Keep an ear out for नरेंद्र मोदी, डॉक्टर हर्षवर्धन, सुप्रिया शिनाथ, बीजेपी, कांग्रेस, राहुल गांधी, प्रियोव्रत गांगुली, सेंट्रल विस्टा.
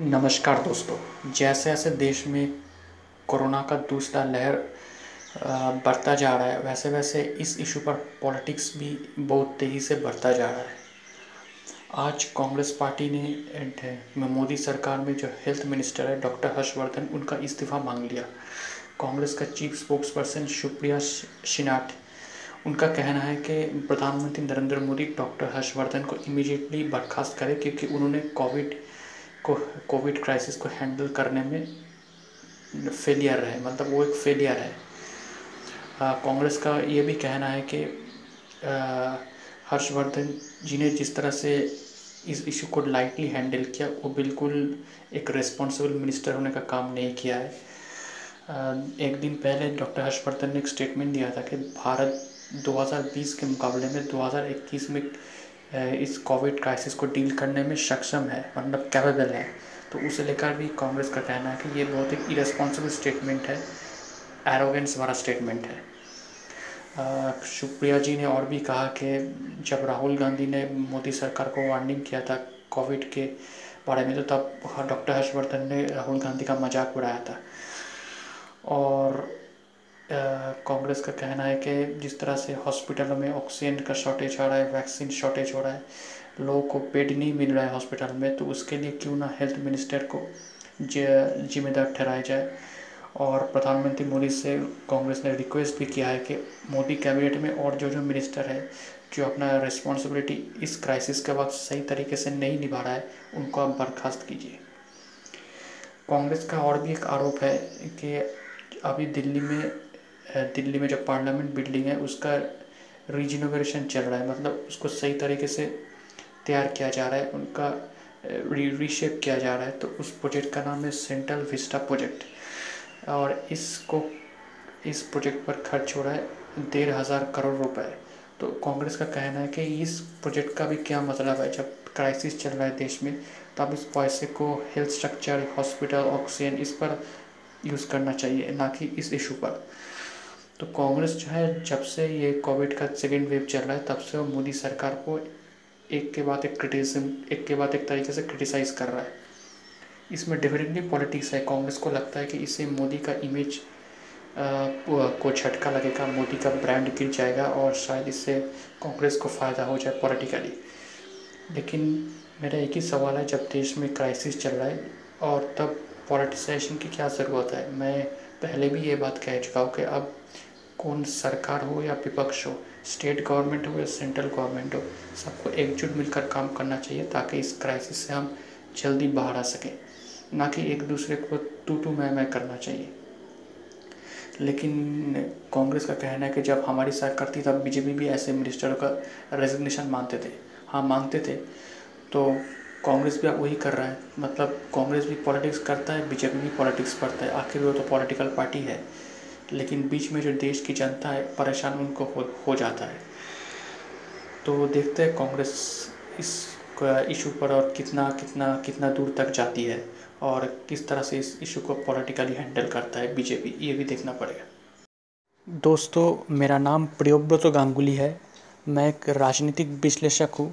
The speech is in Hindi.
नमस्कार दोस्तों, जैसे जैसे देश में कोरोना का दूसरा लहर बढ़ता जा रहा है, वैसे वैसे इस इशू पर पॉलिटिक्स भी बहुत तेज़ी से बढ़ता जा रहा है। आज कांग्रेस पार्टी ने मोदी सरकार में जो हेल्थ मिनिस्टर है डॉक्टर हर्षवर्धन, उनका इस्तीफ़ा मांग लिया। कांग्रेस का chief spokesperson सुप्रिया शिनाथ, उनका कहना है कि प्रधानमंत्री नरेंद्र मोदी डॉक्टर हर्षवर्धन को इमीडिएटली बर्खास्त करें, क्योंकि उन्होंने कोविड क्राइसिस को हैंडल करने में फेलियर है, मतलब वो एक फेलियर है। कांग्रेस का ये भी कहना है कि हर्षवर्धन जी ने जिस तरह से इस इशू को लाइटली हैंडल किया, वो बिल्कुल एक रिस्पॉन्सिबल मिनिस्टर होने का काम नहीं किया है। एक दिन पहले डॉक्टर हर्षवर्धन ने एक स्टेटमेंट दिया था कि भारत 2020 के मुकाबले में 2021 में इस कोविड क्राइसिस को डील करने में सक्षम है, मतलब कैपेबल है। तो उसे लेकर भी कांग्रेस का कहना है कि ये बहुत ही इरेस्पॉन्सिबल स्टेटमेंट है, एरोगेंस वाला स्टेटमेंट है। सुप्रिया जी ने और भी कहा कि जब राहुल गांधी ने मोदी सरकार को वार्निंग किया था कोविड के बारे में, तो तब डॉक्टर हर्षवर्धन ने राहुल गांधी का मजाक उड़ाया था। और कांग्रेस का कहना है कि जिस तरह से हॉस्पिटलों में ऑक्सीजन का शॉर्टेज आ रहा है, वैक्सीन शॉर्टेज हो रहा है, लोगों को बेड नहीं मिल रहा है हॉस्पिटल में, तो उसके लिए क्यों ना हेल्थ मिनिस्टर को जिम्मेदार ठहराया जाए। और प्रधानमंत्री मोदी से कांग्रेस ने रिक्वेस्ट भी किया है कि मोदी कैबिनेट में और जो जो मिनिस्टर है जो अपना रिस्पॉन्सिबिलिटी इस क्राइसिस के वक्त सही तरीके से नहीं निभा रहा है, उनको आप बर्खास्त कीजिए। कांग्रेस का और भी एक आरोप है कि अभी दिल्ली में जो पार्लियामेंट बिल्डिंग है उसका रीजिनोवेशन चल रहा है, मतलब उसको सही तरीके से तैयार किया जा रहा है, उनका रीशेप किया जा रहा है। तो उस प्रोजेक्ट का नाम है सेंट्रल विस्टा प्रोजेक्ट, और इस प्रोजेक्ट पर खर्च हो रहा है 1500 करोड़ रुपए। तो कांग्रेस का कहना है कि इस प्रोजेक्ट का भी क्या मतलब है, जब क्राइसिस चल रहा है देश में, तब इस पैसे को हेल्थ स्ट्रक्चर, हॉस्पिटल, ऑक्सीजन, इस पर यूज़ करना चाहिए, ना कि इस इशू पर। तो कांग्रेस जो है, जब से ये कोविड का सेकेंड वेव चल रहा है, तब से वो मोदी सरकार को एक के बाद एक तरीके से क्रिटिसाइज़ कर रहा है। इसमें डेफिनेटली पॉलिटिक्स है। कांग्रेस को लगता है कि इससे मोदी का इमेज को झटका लगेगा, मोदी का ब्रांड गिर जाएगा, और शायद इससे कांग्रेस को फ़ायदा हो जाए पॉलिटिकली। लेकिन मेरा एक ही सवाल है, जब देश में क्राइसिस चल रहा है और तब पॉलिटिसाइजेशन की क्या ज़रूरत है। मैं पहले भी ये बात कह चुका हूँ कि अब कौन सरकार हो या विपक्ष हो, स्टेट गवर्नमेंट हो या सेंट्रल गवर्नमेंट हो, सबको एकजुट मिलकर काम करना चाहिए, ताकि इस क्राइसिस से हम जल्दी बाहर आ सकें, ना कि एक दूसरे को तू मैं करना चाहिए। लेकिन कांग्रेस का कहना है कि जब हमारी सरकार थी तब बीजेपी भी ऐसे मिनिस्टर का रेजिग्नेशन मांगते थे। तो कांग्रेस भी अब वही कर रहा है, मतलब कांग्रेस भी पॉलिटिक्स करता है, बीजेपी भी पॉलिटिक्स करता है, आखिर वो तो पॉलिटिकल पार्टी है। लेकिन बीच में जो देश की जनता है परेशान, उनको हो जाता है। तो देखते हैं कांग्रेस इस इशू पर और कितना कितना कितना दूर तक जाती है, और किस तरह से इस इशू को पॉलिटिकली हैंडल करता है बीजेपी, ये भी देखना पड़ेगा। दोस्तों, मेरा नाम प्रियोव्रत गांगुली है, मैं एक राजनीतिक विश्लेषक हूँ।